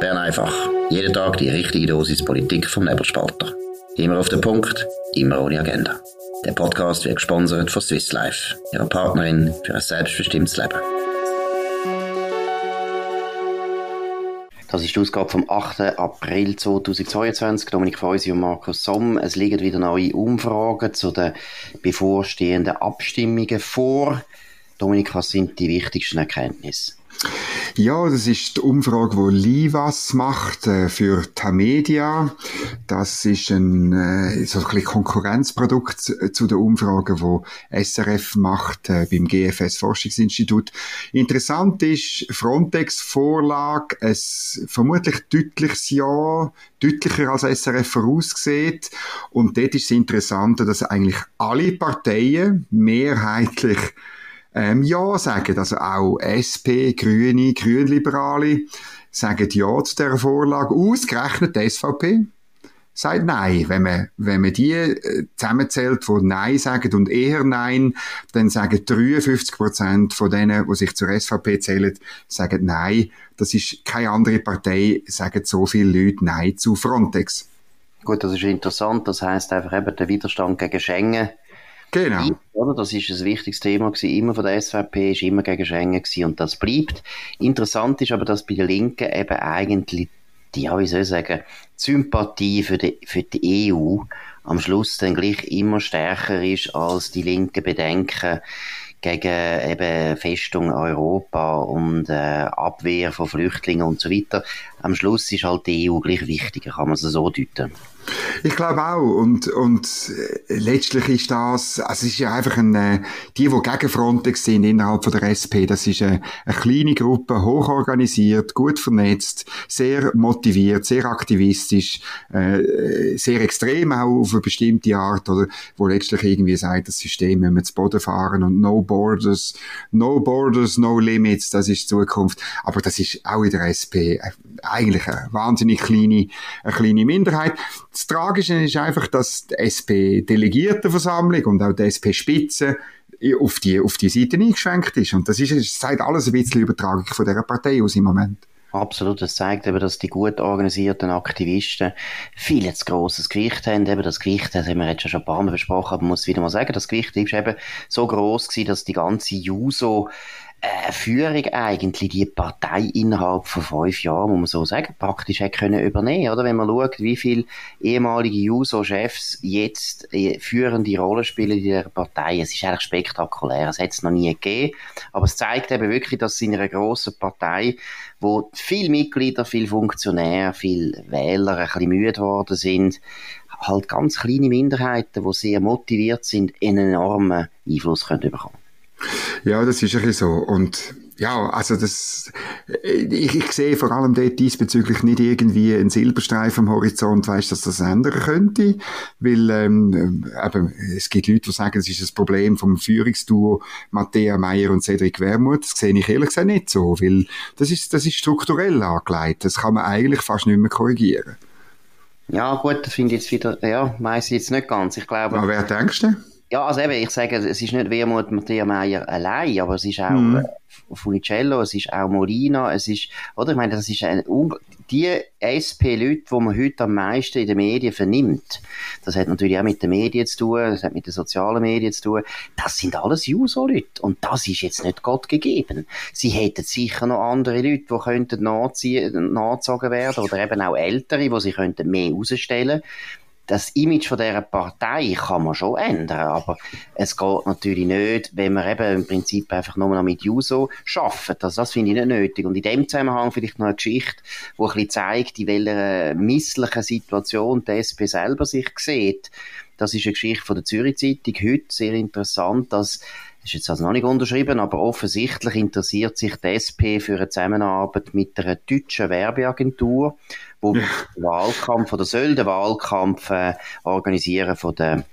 Bern einfach. Jeden Tag die richtige Dosis Politik vom Nebelspalter. Immer auf den Punkt, immer ohne Agenda. Der Podcast wird gesponsert von Swiss Life, ihrer Partnerin für ein selbstbestimmtes Leben. Das ist die Ausgabe vom 8. April 2022. Dominik Feusi und Markus Somm. Es liegen wieder neue Umfragen zu den bevorstehenden Abstimmungen vor. Dominik, was sind die wichtigsten Erkenntnisse? Ja, das ist die Umfrage, die Livas macht für Tamedia. Das ist so ein bisschen Konkurrenzprodukt zu den Umfragen, die SRF macht beim GFS-Forschungsinstitut. Interessant ist Frontex-Vorlage, ein vermutlich deutliches Ja, deutlicher als SRF vorausgesehen. Und dort ist es interessant, dass eigentlich alle Parteien mehrheitlich Ja sagen, also auch SP, Grüne, Grünliberale sagen Ja zu dieser Vorlage. Ausgerechnet die SVP sagt Nein. Wenn man die zusammenzählt, die Nein sagen und eher Nein, dann sagen 53% von denen, die sich zur SVP zählen, sagen Nein. Das ist keine andere Partei, sagen so viele Leute Nein zu Frontex. Gut, das ist interessant. Das heisst einfach eben der Widerstand gegen Schengen. Genau. Das ist ein wichtiges Thema gewesen, immer von der SVP, ist immer gegen Schengen gewesen und das bleibt. Interessant ist aber, dass bei den Linken eben eigentlich die, ja, wie soll ich sagen, Sympathie für die EU am Schluss dann gleich immer stärker ist als die linken Bedenken gegen eben Festung Europa und Abwehr von Flüchtlingen und so weiter. Am Schluss ist halt die EU gleich wichtiger, kann man es so deuten. Ich glaube auch. Und letztlich ist das, also es ist ja einfach die gegen Frontex sind innerhalb von der SP, das ist eine kleine Gruppe, hoch organisiert, gut vernetzt, sehr motiviert, sehr aktivistisch, sehr extrem auch auf eine bestimmte Art, oder, wo letztlich irgendwie sagt, das System müssen wir zu Boden fahren und no borders, no limits, das ist die Zukunft. Aber das ist auch in der SP eigentlich eine wahnsinnig kleine Minderheit. Das Tragische ist einfach, dass die SP-Delegiertenversammlung und auch die SP-Spitze auf die Seite eingeschwenkt ist. Und das zeigt alles ein bisschen über die Tragik von dieser Partei aus im Moment. Absolut, das zeigt eben, dass die gut organisierten Aktivisten viel zu grosses Gewicht haben. Eben das Gewicht, das haben wir jetzt schon ein paar Mal besprochen, aber man muss wieder mal sagen, das Gewicht ist eben so gross gewesen, dass die ganze JUSO Führung eigentlich die Partei innerhalb von 5 Jahren, muss man so sagen, praktisch hätte können übernehmen, oder? Wenn man schaut, wie viele ehemalige JUSO-Chefs jetzt führende Rollen spielen in der Partei, es ist eigentlich spektakulär, es hat es noch nie gegeben, aber es zeigt eben wirklich, dass in einer grossen Partei, wo viele Mitglieder, viele Funktionäre, viele Wähler ein bisschen müde geworden sind, halt ganz kleine Minderheiten, die sehr motiviert sind, einen enormen Einfluss können bekommen. Ja, das ist ein bisschen so. Und ja, also ich sehe vor allem dort diesbezüglich nicht irgendwie einen Silberstreifen am Horizont, weißt, dass das ändern könnte, weil eben, es gibt Leute, die sagen, das ist das Problem vom Führungsduo Mattea Meyer und Cedric Wermuth. Das sehe ich ehrlich gesagt nicht so, weil das ist strukturell angelegt. Das kann man eigentlich fast nicht mehr korrigieren. Ja, gut, das finde ich jetzt wieder, ja, weiss ich jetzt nicht ganz. Ich glaube... Na, wer denkst du? Ja, also eben, ich sage, es ist nicht Wermuth Mattea Meyer allein, aber es ist auch Funicello, es ist auch Molina, es ist, oder? Ich meine, das ist die SP-Leute, die man heute am meisten in den Medien vernimmt. Das hat natürlich auch mit den Medien zu tun, das hat mit den sozialen Medien zu tun. Das sind alles JUSO-Leute. Und das ist jetzt nicht Gott gegeben. Sie hätten sicher noch andere Leute, die könnten nachgezogen werden, oder eben auch Ältere, die sie könnten mehr herausstellen. Das Image von dieser Partei kann man schon ändern, aber es geht natürlich nicht, wenn man eben im Prinzip einfach nur noch mit JUSO arbeitet. Also das finde ich nicht nötig. Und in dem Zusammenhang vielleicht noch eine Geschichte, die ein bisschen zeigt, in welcher misslichen Situation die SP selber sich sieht. Das ist eine Geschichte von der Zürcher Zeitung. Heute sehr interessant, dass, ist jetzt also noch nicht unterschrieben, aber offensichtlich interessiert sich die SP für eine Zusammenarbeit mit einer deutschen Werbeagentur, wo ja den Wahlkampf oder soll den Wahlkampf organisieren von der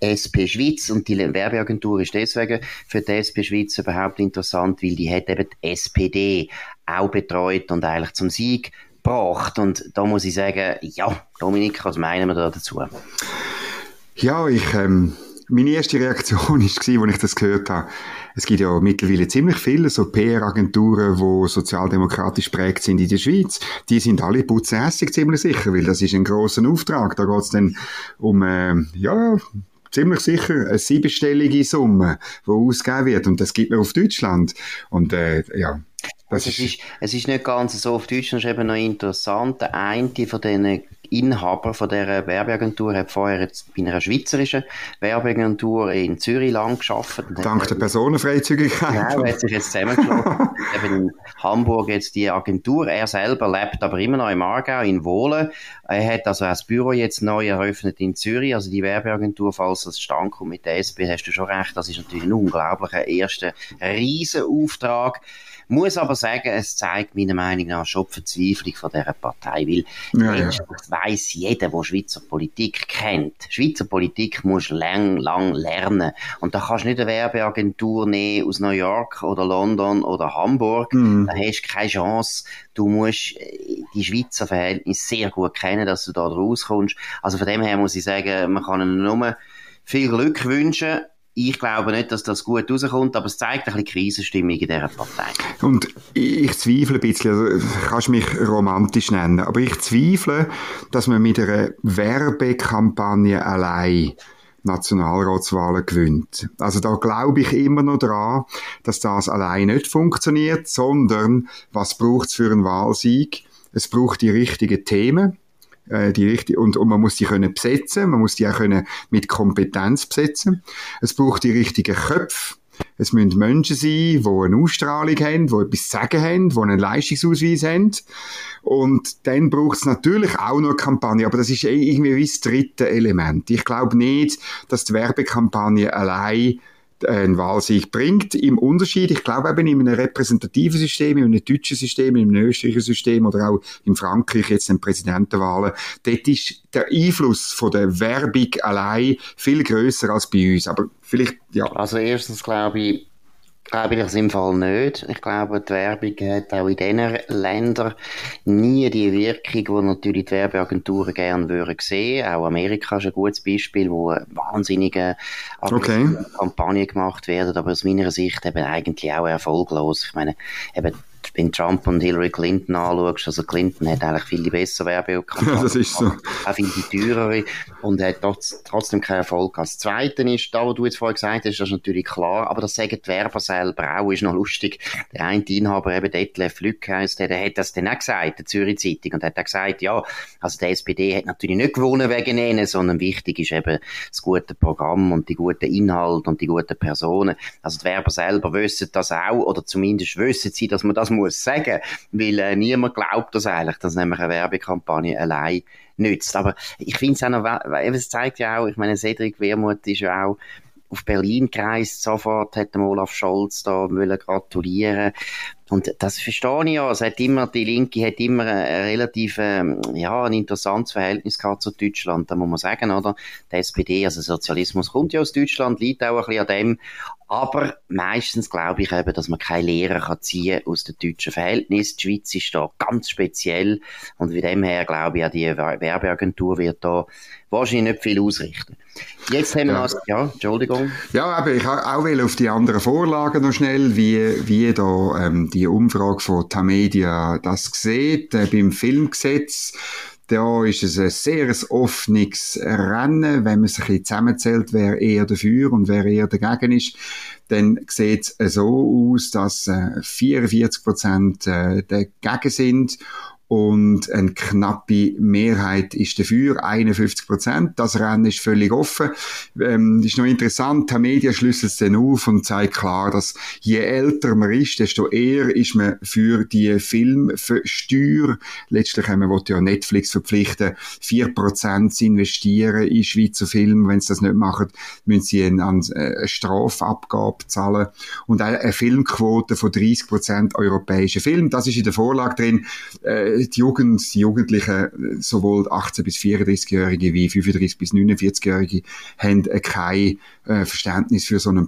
SP Schweiz. Und die Werbeagentur ist deswegen für die SP Schweiz überhaupt interessant, weil die hat eben die SPD auch betreut und eigentlich zum Sieg gebracht. Und da muss ich sagen, ja, Dominik, was meinen wir da dazu? Ja, ich Meine erste Reaktion war, als ich das gehört habe, es gibt ja mittlerweile ziemlich viele so PR-Agenturen, die sozialdemokratisch geprägt sind in der Schweiz. Die sind alle putzhässig, ziemlich sicher, weil das ist ein grosser Auftrag. Da geht es dann um, ziemlich sicher eine 7-stellige Summe, die ausgegeben wird. Und das gibt man auf Deutschland. Und es ist nicht ganz so auf Deutsch, das ist eben noch interessant. Der eine von diesen Inhaber von dieser Werbeagentur hat vorher bei einer schweizerischen Werbeagentur in Zürich lang gearbeitet. Dank der Personenfreizügigkeit. Genau, er hat sich jetzt zusammengeschlossen. In Hamburg jetzt die Agentur. Er selber lebt aber immer noch im Aargau, in Wohlen. Er hat also auch das Büro jetzt neu eröffnet in Zürich. Also die Werbeagentur, falls das stand kommt mit der SP, hast du schon recht. Das ist natürlich ein unglaublicher erster Riesenauftrag. Ich muss aber sagen, es zeigt meiner Meinung nach schon die Verzweiflung von dieser Partei, weil das weiss jeder, der Schweizer Politik kennt. Schweizer Politik musst du lang lernen. Und da kannst du nicht eine Werbeagentur nehmen aus New York oder London oder Hamburg. Mhm. Da hast du keine Chance. Du musst die Schweizer Verhältnisse sehr gut kennen, dass du da rauskommst. Also von dem her muss ich sagen, man kann ihnen nur viel Glück wünschen. Ich glaube nicht, dass das gut rauskommt, aber es zeigt ein bisschen Krisenstimmung in dieser Partei. Und ich zweifle ein bisschen, also kannst mich romantisch nennen, aber ich zweifle, dass man mit einer Werbekampagne allein Nationalratswahlen gewinnt. Also da glaube ich immer noch dran, dass das allein nicht funktioniert, sondern was braucht es für einen Wahlsieg? Es braucht die richtigen Themen. Und man muss die können besetzen, man muss die auch können mit Kompetenz besetzen. Es braucht die richtigen Köpfe. Es müssen Menschen sein, die eine Ausstrahlung haben, die etwas zu sagen haben, die einen Leistungsausweis haben. Und dann braucht es natürlich auch noch eine Kampagne. Aber das ist irgendwie wie das dritte Element. Ich glaube nicht, dass die Werbekampagne allein einen Wahlsieg bringt. Im Unterschied, ich glaube eben in einem repräsentativen System, in einem deutschen System, in einem österreichischen System oder auch in Frankreich jetzt den Präsidentenwahlen, dort ist der Einfluss von der Werbung allein viel grösser als bei uns. Aber vielleicht, ja. Also erstens glaube ich das im Fall nicht. Ich glaube, die Werbung hat auch in diesen Ländern nie die Wirkung, die natürlich die Werbeagenturen gerne würden sehen. Auch Amerika ist ein gutes Beispiel, wo wahnsinnige Kampagnen gemacht werden, aber aus meiner Sicht eben eigentlich auch erfolglos. Ich meine, eben wenn Trump und Hillary Clinton anschaust, also Clinton hat eigentlich viel bessere Werbekampagne, ja, das ist so. Auch viel teurere und hat trotzdem keinen Erfolg. Das Zweite ist, da, was du jetzt vorhin gesagt hast, das ist natürlich klar, aber das sagen die Werber selber auch, ist noch lustig. Der eine Inhaber, eben Detlef Lück heisst, der hat das dann auch gesagt, der Zürcher Zeitung, und hat auch gesagt, ja, also die SPD hat natürlich nicht gewonnen wegen ihnen, sondern wichtig ist eben das gute Programm und die guten Inhalte und die guten Personen. Also die Werber selber wissen das auch, oder zumindest wissen sie, dass man das muss sagen, weil niemand glaubt das eigentlich, dass nämlich eine Werbekampagne allein nützt. Aber ich finde es auch noch, es zeigt ja auch, ich meine, Cedric Wermuth ist ja auch auf Berlin gereist, sofort hat dem Olaf Scholz da wollen gratulieren. Und das verstehe ich ja. Es hat immer, die Linke hat immer ein relativ, ein interessantes Verhältnis gehabt zu Deutschland. Da muss man sagen, oder? Die SPD, also Sozialismus kommt ja aus Deutschland, liegt auch ein bisschen an dem. Aber meistens glaube ich eben, dass man keine Lehre kann ziehen aus den deutschen Verhältnissen. Die Schweiz ist da ganz speziell. Und von dem her glaube ich, auch die Werbeagentur wird da wahrscheinlich nicht viel ausrichten. Jetzt haben wir Entschuldigung. Ja, aber ich will auch auf die anderen Vorlagen noch schnell, wie da die Umfrage von Tamedia das sieht. Beim Filmgesetz, da ist es ein sehr offenes Rennen. Wenn man sich ein bisschen zusammenzählt, wer eher dafür und wer eher dagegen ist, dann sieht es so aus, dass 44% dagegen sind und eine knappe Mehrheit ist dafür, 51%. Das Rennen ist völlig offen. Ist noch interessant, die Medien schlüsselt es dann auf und zeigt klar, dass je älter man ist, desto eher ist man für die Filmsteuer. Letztlich haben wir ja Netflix verpflichten, 4% zu investieren in Schweizer Filme. Wenn sie das nicht machen, müssen sie eine Strafabgabe zahlen. Und eine Filmquote von 30% europäischer Film. Das ist in der Vorlage drin. Die Jugendlichen, sowohl 18- bis 34-Jährige wie 35- bis 49-Jährige, haben kein Verständnis für so eine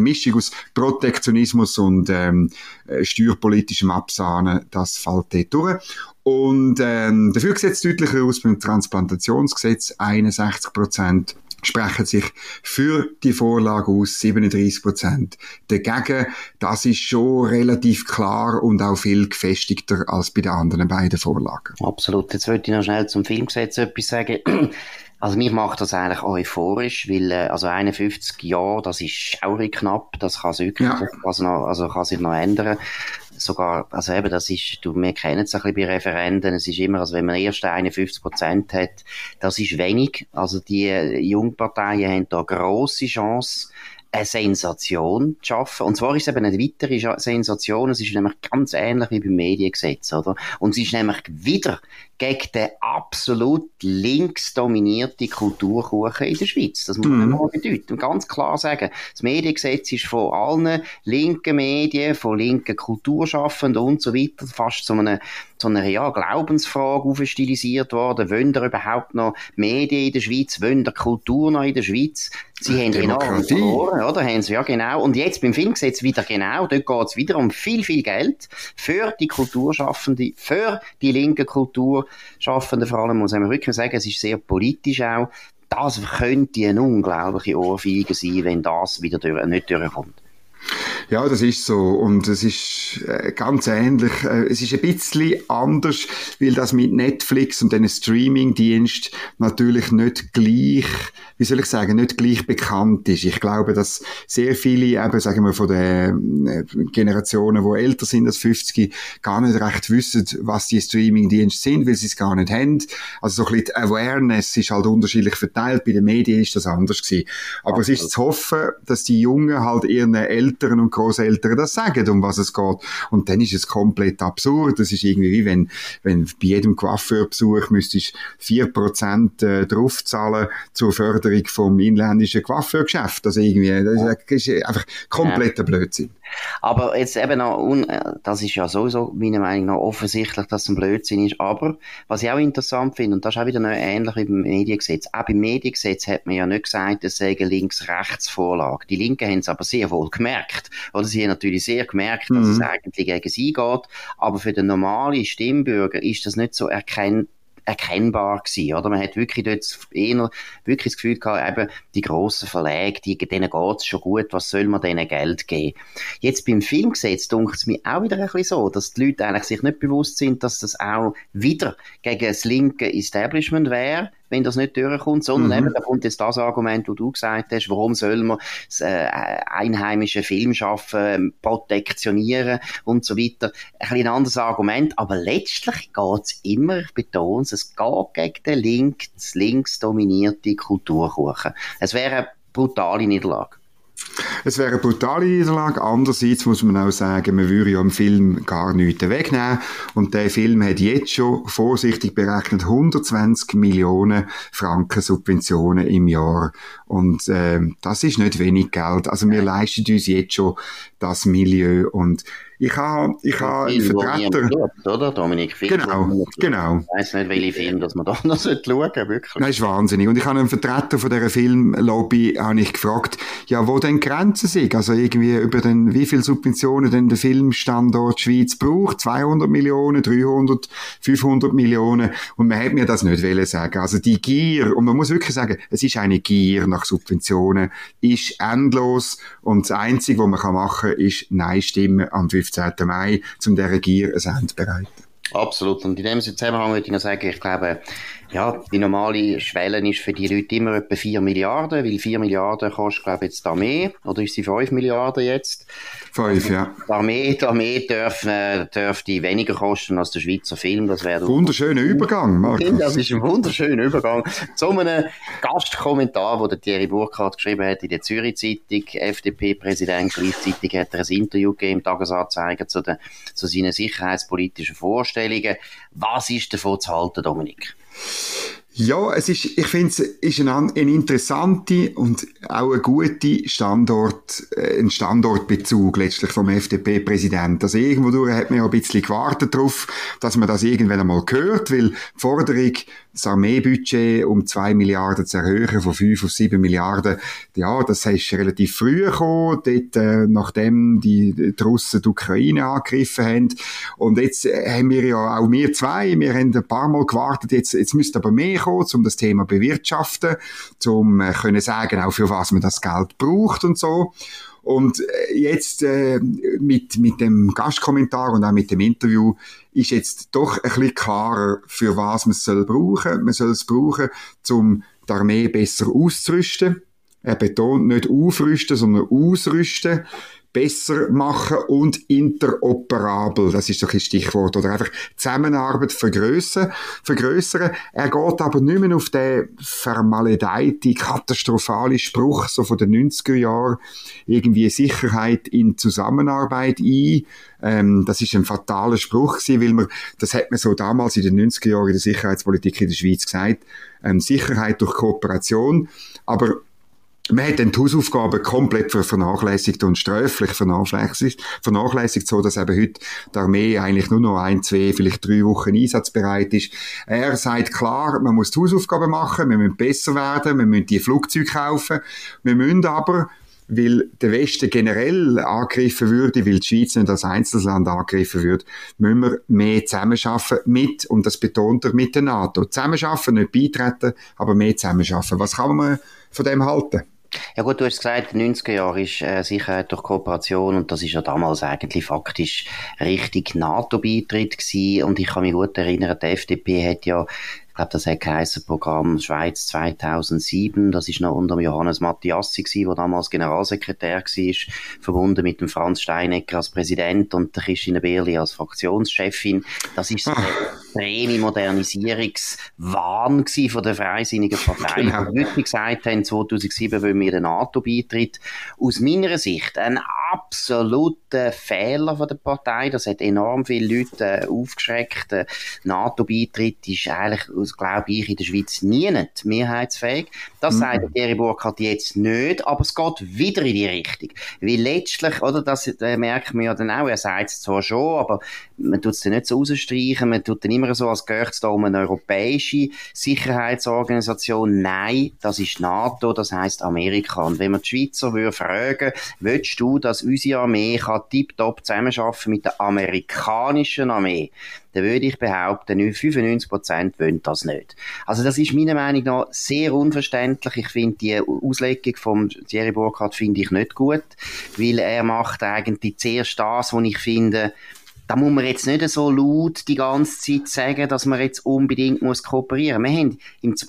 Mischung aus Protektionismus und steuerpolitischem Absahnen. Das fällt dort durch. Und dafür sieht es deutlicher aus beim Transplantationsgesetz, 61%. sprechen sich für die Vorlage aus, 37%. Dagegen, das ist schon relativ klar und auch viel gefestigter als bei den anderen beiden Vorlagen. Absolut. Jetzt wollte ich noch schnell zum Filmgesetz etwas sagen. Also mich macht das eigentlich euphorisch, weil also 51 Jahre, das ist schaurig knapp, das kann sich noch ändern. Sogar, also eben, das ist, wir kennen es ein bisschen bei Referenden, es ist immer, also wenn man erst 51% hat, das ist wenig. Also die Jungparteien haben da grosse Chance, eine Sensation zu schaffen. Und zwar ist es eben eine weitere Sensation, es ist nämlich ganz ähnlich wie beim Mediengesetz, oder? Und es ist nämlich wieder gegen den absolut links dominierten Kulturkuchen in der Schweiz. Das muss man mal bedeuten. Und ganz klar sagen, das Mediengesetz ist von allen linken Medien, von linken Kulturschaffenden und so weiter fast zu einer Glaubensfrage aufstilisiert worden. Wollen da überhaupt noch Medien in der Schweiz? Wollen da Kultur noch in der Schweiz? Sie haben enorm verloren, oder? Haben sie, ja, genau. Und jetzt beim Filmgesetz wieder genau. Dort geht es wieder um viel, viel Geld für die Kulturschaffenden, für die linke Kulturschaffenden. Vor allem muss man wirklich sagen, es ist sehr politisch auch. Das könnte eine unglaubliche Ohrfeige sein, wenn das wieder nicht durchkommt. Ja, das ist so. Und es ist ganz ähnlich. Es ist ein bisschen anders, weil das mit Netflix und den Streaming-Diensten natürlich nicht gleich, nicht gleich bekannt ist. Ich glaube, dass sehr viele, eben, sagen wir, von den Generationen, die älter sind als 50, gar nicht recht wissen, was die Streaming-Dienste sind, weil sie es gar nicht haben. Also so ein bisschen die Awareness ist halt unterschiedlich verteilt. Bei den Medien ist das anders gewesen. Aber okay. Es ist zu hoffen, dass die Jungen halt ihren Eltern und Großeltern das sagen, um was es geht. Und dann ist es komplett absurd. Das ist irgendwie wie, wenn bei jedem Coiffeurbesuch müsstest 4% draufzahlen zur Förderung vom inländischen Coiffeurgeschäft. Also irgendwie, das ist einfach kompletter Blödsinn. Aber jetzt eben noch, das ist ja sowieso meiner Meinung nach offensichtlich, dass es ein Blödsinn ist. Aber was ich auch interessant finde, und das ist auch wieder ähnlich wie beim Mediengesetz. Auch beim Mediengesetz hat man ja nicht gesagt, es sei Links-Rechts-Vorlage. Die Linken haben es aber sehr wohl gemerkt. Oder sie haben natürlich sehr gemerkt, dass es eigentlich gegen sie geht. Aber für den normalen Stimmbürger ist das nicht so erkennbar gewesen, oder? Man hat wirklich dort eher wirklich das Gefühl gehabt, eben, die grossen Verlage, denen geht's schon gut, was soll man denen Geld geben? Jetzt beim Filmgesetz dunkt es mir auch wieder ein bisschen so, dass die Leute eigentlich sich nicht bewusst sind, dass das auch wieder gegen das linke Establishment wäre, wenn das nicht durchkommt, sondern eben, da kommt jetzt das Argument, das du gesagt hast, warum soll man das einheimische Film schaffen, protektionieren und so weiter. Ein anderes Argument, aber letztlich geht es immer, ich betone es geht gegen den links dominierte Kulturkuchen. Es wäre eine brutale Niederlage. Es wäre eine brutale Niederlage. Andererseits muss man auch sagen, man würde ja im Film gar nichts wegnehmen. Und der Film hat jetzt schon vorsichtig berechnet 120 Millionen Franken Subventionen im Jahr. Und das ist nicht wenig Geld. Also wir leisten uns jetzt schon das Milieu. Und ich habe einen Vertreter... Glaubt, oder, Dominik? Genau. Ich weiss nicht, welche Filme dass man da noch schauen sollte, wirklich. Das ist wahnsinnig. Und ich habe einen Vertreter von dieser Filmlobby habe ich gefragt, ja, wo denn Grenzen sind? Also irgendwie über den, wie viele Subventionen denn der Filmstandort Schweiz braucht? 200 Millionen, 300, 500 Millionen? Und man hätte mir das nicht wollen sagen. Also die Gier, und man muss wirklich sagen, es ist eine Gier nach Subventionen, ist endlos. Und das Einzige, was man machen kann, ist Nein-Stimmen am 15. Mai, um dieser Gier ein Ende zu bereiten. Absolut. Und in dem Zusammenhang würde ich noch sagen, ich glaube, ja, die normale Schwelle ist für die Leute immer etwa 4 Milliarden, weil 4 Milliarden kostet, glaube ich, jetzt die Armee. Oder ist sie 5 Milliarden jetzt? 5, ja. Die Armee dürfte weniger kosten als der Schweizer Film. Das wäre wunderschöner Übergang, Markus. Das ist ein wunderschöner Übergang. Zu einem Gastkommentar, den der Thierry Burkart geschrieben hat in der Zürcher Zeitung. FDP-Präsident, gleichzeitig hat er ein Interview gegeben im Tagesanzeiger zu seinen sicherheitspolitischen Vorstellungen. Was ist davon zu halten, Dominik? Ja, ich finde, es ist eine interessante und auch eine gute ein Standortbezug letztlich vom FDP-Präsidenten. Also irgendwo hat man ja ein bisschen gewartet darauf, dass man das irgendwann einmal hört, weil die Forderung das Armeebudget um 2 Milliarden zu erhöhen, von 5 auf 7 Milliarden. Ja, das ist relativ früh gekommen, dort, nachdem die Russen die Ukraine angegriffen haben. Und jetzt haben wir ja, auch wir zwei, wir haben ein paar Mal gewartet, jetzt müsste aber mehr kommen, um das Thema bewirtschaften, um können sagen, auch für was man das Geld braucht und so. Und jetzt mit dem Gastkommentar und auch mit dem Interview ist jetzt doch ein bisschen klarer, für was man es brauchen soll. Man soll es brauchen, um die Armee besser auszurüsten. Er betont nicht aufrüsten, sondern ausrüsten, besser machen und interoperabel. Das ist doch ein Stichwort. Oder einfach Zusammenarbeit vergrössern. Er geht aber nicht mehr auf den vermaledeiten, katastrophalen Spruch so von den 90er Jahren, irgendwie Sicherheit in Zusammenarbeit ein. Das ist ein fataler Spruch gewesen, weil das hat man so damals in den 90er Jahren in der Sicherheitspolitik in der Schweiz gesagt, Sicherheit durch Kooperation. Aber man hat dann die Hausaufgaben komplett vernachlässigt und sträflich vernachlässigt, so dass eben heute die Armee eigentlich nur noch 1, 2, vielleicht 3 Wochen einsatzbereit ist. Er sagt klar, man muss die Hausaufgaben machen, wir müssen besser werden, wir müssen die Flugzeuge kaufen, wir müssen aber, weil der Westen generell angegriffen würde, weil die Schweiz nicht als Einzelland angegriffen würde, müssen wir mehr zusammenarbeiten mit, und das betont er, mit der NATO. Zusammenarbeiten, nicht beitreten, aber mehr zusammenarbeiten. Was kann man von dem halten? Ja gut, du hast gesagt, in den 90er Jahren ist Sicherheit durch Kooperation, und das ist ja damals eigentlich faktisch richtig NATO-Beitritt gewesen, und ich kann mich gut erinnern, die FDP hat ja, ich glaube, das hat geheißen Programm Schweiz 2007, das ist noch unter dem Johannes Matthiassi gewesen, der damals Generalsekretär war, verbunden mit dem Franz Steinecker als Präsident und der Christine Beerli als Fraktionschefin. Das ist so eine extreme Modernisierungswahn gewesen von der Freisinnigen Partei, die heute gesagt haben, 2007 wollen wir den NATO-Beitritt. Aus meiner Sicht ein absoluter Fehler von der Partei, das hat enorm viele Leute aufgeschreckt. Der NATO-Beitritt ist eigentlich, glaube ich, in der Schweiz nie nicht mehrheitsfähig. Das sagt Thierry Burkart jetzt nicht, aber es geht wieder in die Richtung. Weil letztlich, oder, das merkt man ja dann auch, er sagt es zwar schon, aber man tut es dann nicht so rausstreichen, man tut dann immer so, als gehört es da um eine europäische Sicherheitsorganisation. Nein, das ist NATO, das heisst Amerika. Und wenn man die Schweizer würde fragen, willst du, dass unsere Armee kann tiptop zusammenarbeiten mit der amerikanischen Armee, dann würde ich behaupten, 95% wollen das nicht. Also das ist meiner Meinung nach sehr unverständlich. Ich finde die Auslegung von Thierry Burkart finde ich nicht gut, weil er macht eigentlich zuerst das, was ich finde, da muss man jetzt nicht so laut die ganze Zeit sagen, dass man jetzt unbedingt muss kooperieren. Wir haben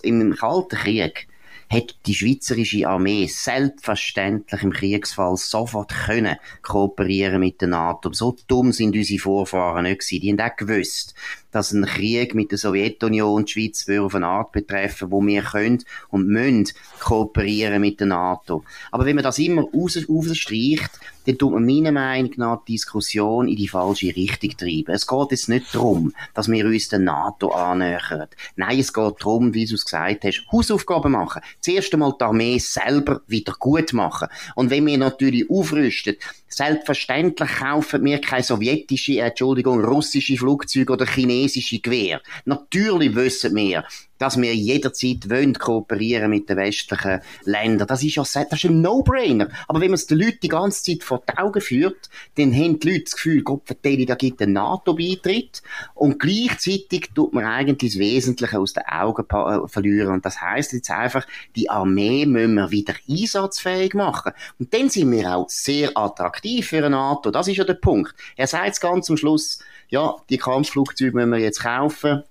im Kalten Krieg hätte die schweizerische Armee selbstverständlich im Kriegsfall sofort können kooperieren mit der NATO. So dumm sind unsere Vorfahren nicht gewesen. Die haben auch gewusst, dass ein Krieg mit der Sowjetunion die Schweiz auf eine Art betreffen, wo wir können und müssen kooperieren mit der NATO. Aber wenn man das immer rausstreicht, dann tut man meiner Meinung nach die Diskussion in die falsche Richtung treiben. Es geht jetzt nicht darum, dass wir uns der NATO annähern. Nein, es geht darum, wie du es gesagt hast, Hausaufgaben machen. Zuerst einmal die Armee selber wieder gut machen. Und wenn wir natürlich aufrüsten, selbstverständlich kaufen wir keine russische Flugzeuge oder chinesische Gewehre. Natürlich wissen wir, dass wir jederzeit wollen kooperieren mit den westlichen Ländern. Das ist ein No-Brainer. Aber wenn man es den Leuten die ganze Zeit vor die Augen führt, dann haben die Leute das Gefühl, Gott vertelle, da gibt einen NATO-Beitritt. Und gleichzeitig tut man eigentlich das Wesentliche aus den Augen verlieren. Und das heisst jetzt einfach, die Armee müssen wir wieder einsatzfähig machen. Und dann sind wir auch sehr attraktiv für eine NATO. Das ist ja der Punkt. Er sagt es ganz am Schluss, ja, die Kampfflugzeuge müssen wir jetzt kaufen,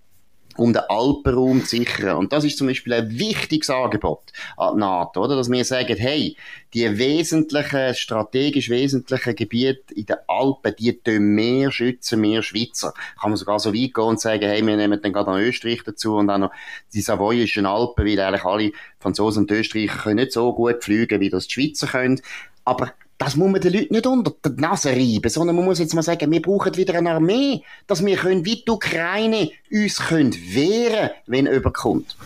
um den Alpenraum zu sichern. Und das ist zum Beispiel ein wichtiges Angebot an die NATO, oder? Dass wir sagen, hey, die wesentlichen, strategisch wesentlichen Gebiete in den Alpen, die tun mehr schützen, mehr Schweizer. Kann man sogar so weit gehen und sagen, hey, wir nehmen dann gerade noch Österreich dazu und auch noch die savoyischen Alpen, weil eigentlich alle Franzosen und Österreicher können nicht so gut fliegen, wie das die Schweizer können. Aber das muss man den Leuten nicht unter die Nase reiben, sondern man muss jetzt mal sagen, wir brauchen wieder eine Armee, dass wir können, wie die Ukraine uns können wehren, wenn jemand kommt.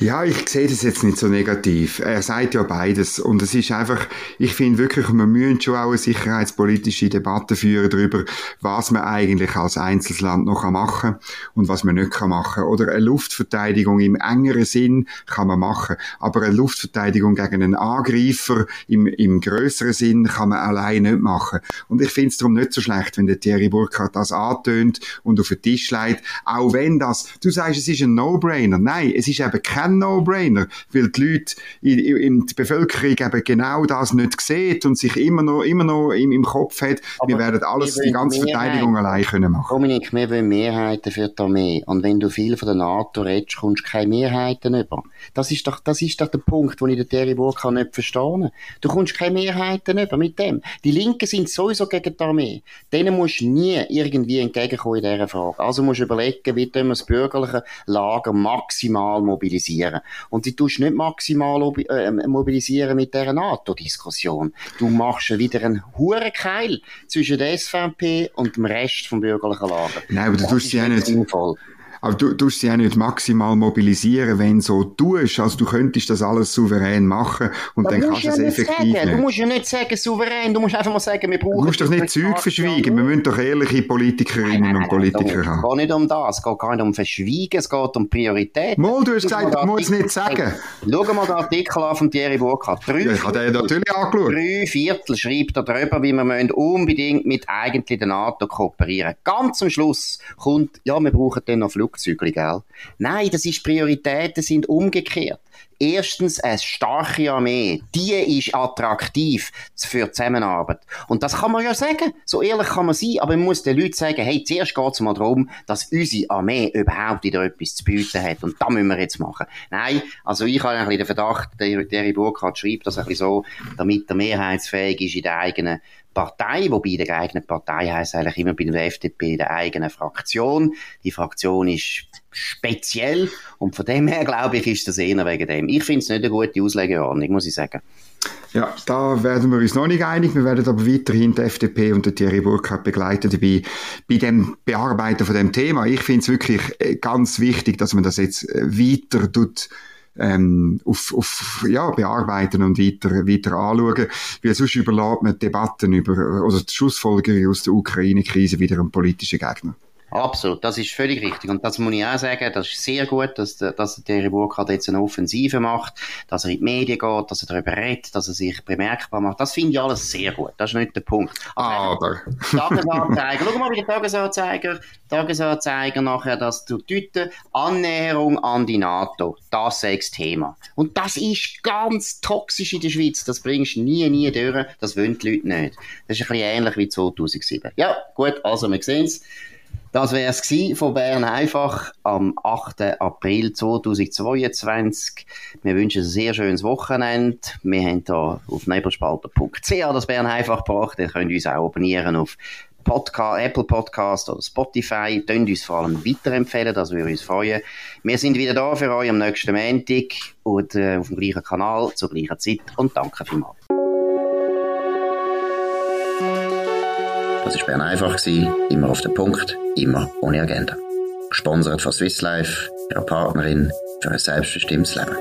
Ja, ich sehe das jetzt nicht so negativ. Er sagt ja beides. Und es ist einfach, ich finde wirklich, wir müssen schon auch eine sicherheitspolitische Debatte führen darüber, was man eigentlich als Einzelland noch machen kann und was man nicht machen kann. Oder eine Luftverteidigung im engeren Sinn kann man machen. Aber eine Luftverteidigung gegen einen Angreifer im grösseren Sinn kann man allein nicht machen. Und ich finde es darum nicht so schlecht, wenn der Thierry Burkart das antönt und auf den Tisch legt. Auch wenn das, du sagst, es ist ein No-Brainer. Nein, es ist eben kein No-Brainer, weil die Leute in der Bevölkerung eben genau das nicht sehen und sich immer noch im Kopf hat, aber wir werden alles, die ganze Verteidigung allein können machen. Dominik, wir wollen Mehrheiten für die Armee. Und wenn du viel von der NATO redest, kommst du keine Mehrheiten über. Das ist doch der Punkt, den ich den Thierry Burkart nicht verstehe. Du kommst keine Mehrheiten über mit dem. Die Linken sind sowieso gegen die Armee. Denen musst du nie irgendwie entgegenkommen in dieser Frage. Also musst du überlegen, wie wir das bürgerliche Lager maximal mobilisieren. Und die tust nicht maximal mobilisieren mit dieser NATO-Diskussion. Du machst wieder einen Hurenkeil zwischen der SVP und dem Rest vom bürgerlichen Lager. Nein, aber du tust sie ja nicht. Sinnvoll. Aber du tust sie auch nicht maximal mobilisieren, wenn du so tust. Also du könntest das alles souverän machen und aber dann kannst du es effektiv sagen. Du musst ja nicht sagen souverän, du musst einfach mal sagen, wir brauchen... Du musst doch nicht Zeug verschweigen, wir müssen doch ehrliche Politikerinnen und Politiker haben. Es geht nicht um das, es geht gar nicht um Verschweigen, es geht um Prioritäten. Mal, du hast gesagt, du musst es nicht sagen. Schau mal den Artikel an von Thierry Burkart. Ich habe den natürlich angeschaut. 3/4 schreibt er darüber, wie wir unbedingt mit eigentlich der NATO kooperieren. Ganz am Schluss kommt, ja, wir brauchen dann noch Flugzeuge. Gell? Nein, das ist Prioritäten sind umgekehrt. Erstens, eine starke Armee, die ist attraktiv für Zusammenarbeit. Und das kann man ja sagen, so ehrlich kann man sein, aber man muss den Leuten sagen, hey, zuerst geht es mal darum, dass unsere Armee überhaupt wieder etwas zu bieten hat und das müssen wir jetzt machen. Nein, also ich habe ein bisschen den Verdacht, Thierry Burkart schreibt das ein bisschen so, damit er mehrheitsfähig ist in der eigenen Partei, wobei der eigenen Partei heisst eigentlich immer bei der FDP der eigenen Fraktion. Die Fraktion ist speziell und von dem her, glaube ich, ist das eher wegen dem. Ich finde es nicht eine gute Auslegeordnung, muss ich sagen. Ja, da werden wir uns noch nicht einig. Wir werden aber weiterhin die FDP und den Thierry Burkart begleiten dabei, bei dem Bearbeiten von dem Thema. Ich finde es wirklich ganz wichtig, dass man das jetzt weiter tut. Bearbeiten und weiter anschauen, weil sonst überlässt man Debatten über, oder die Schlussfolgerungen aus der Ukraine-Krise wieder einem politischen Gegner. Absolut, das ist völlig richtig. Und das muss ich auch sagen, das ist sehr gut, dass der Thierry Burkart jetzt eine Offensive macht, dass er in die Medien geht, dass er darüber redet, dass er sich bemerkbar macht. Das finde ich alles sehr gut. Das ist nicht der Punkt. Aber. Tagesanzeiger. Schau mal bei den Tagesanzeiger. Tagesanzeiger nachher, dass du deuten, Annäherung an die NATO. Das sei das Thema. Und das ist ganz toxisch in der Schweiz. Das bringst du nie durch. Das wollen die Leute nicht. Das ist ein bisschen ähnlich wie 2007. Ja, gut, also wir sehen es. Das wäre es gewesen von Bern einfach am 8. April 2022. Wir wünschen ein sehr schönes Wochenende. Wir haben hier auf nebelspalter.ch das Bern einfach gebracht. Ihr könnt uns auch abonnieren auf Apple Podcast oder Spotify. Könnt uns vor allem weiterempfehlen, das würde uns freuen. Wir sind wieder da für euch am nächsten Montag und auf dem gleichen Kanal zur gleichen Zeit. Und danke vielmals. Das war Bern einfach, immer auf den Punkt, immer ohne Agenda. Gesponsert von Swiss Life, ihrer Partnerin für ein selbstbestimmtes Leben.